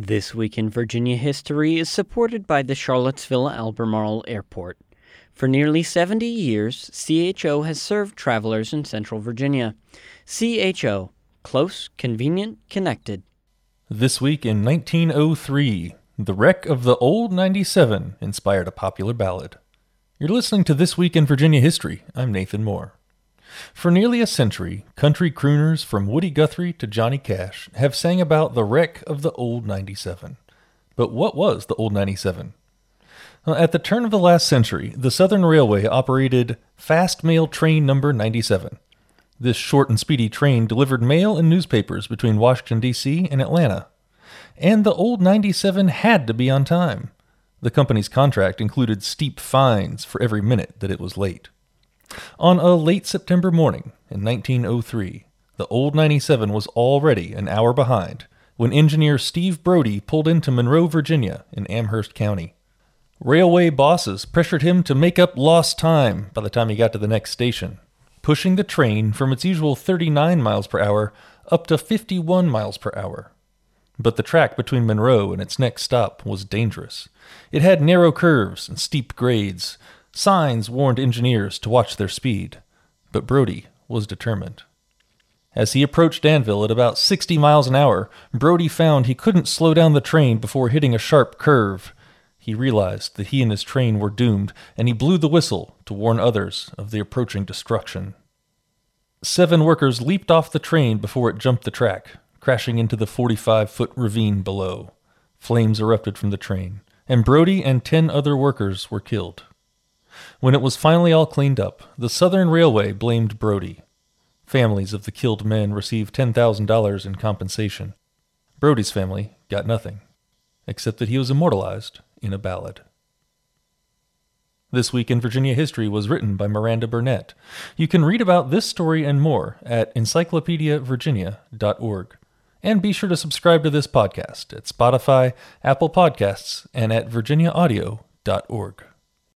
This Week in Virginia History is supported by the Charlottesville Albemarle Airport. For nearly 70 years, CHO has served travelers in Central Virginia. CHO, close, convenient, connected. This week in 1903, the wreck of the Old 97 inspired a popular ballad. You're listening to This Week in Virginia History. I'm Nathan Moore. For nearly a century, country crooners from Woody Guthrie to Johnny Cash have sang about the wreck of the Old 97. But what was the Old 97? At the turn of the last century, the Southern Railway operated Fast Mail Train No. 97. This short and speedy train delivered mail and newspapers between Washington, D.C. and Atlanta. And the Old 97 had to be on time. The company's contract included steep fines for every minute that it was late. On a late September morning in 1903, the Old 97 was already an hour behind when engineer Steve Brody pulled into Monroe, Virginia in Amherst County. Railway bosses pressured him to make up lost time by the time he got to the next station, pushing the train from its usual 39 miles per hour up to 51 miles per hour. But the track between Monroe and its next stop was dangerous. It had narrow curves and steep grades. Signs warned engineers to watch their speed, but Brody was determined. As he approached Danville at about 60 miles an hour, Brody found he couldn't slow down the train before hitting a sharp curve. He realized that he and his train were doomed, and he blew the whistle to warn others of the approaching destruction. 7 workers leaped off the train before it jumped the track, crashing into the 45-foot ravine below. Flames erupted from the train, and Brody and 10 other workers were killed. When it was finally all cleaned up, the Southern Railway blamed Brody. Families of the killed men received $10,000 in compensation. Brody's family got nothing, except that he was immortalized in a ballad. This Week in Virginia History was written by Miranda Burnett. You can read about this story and more at encyclopediavirginia.org. And be sure to subscribe to this podcast at Spotify, Apple Podcasts, and at virginiaaudio.org.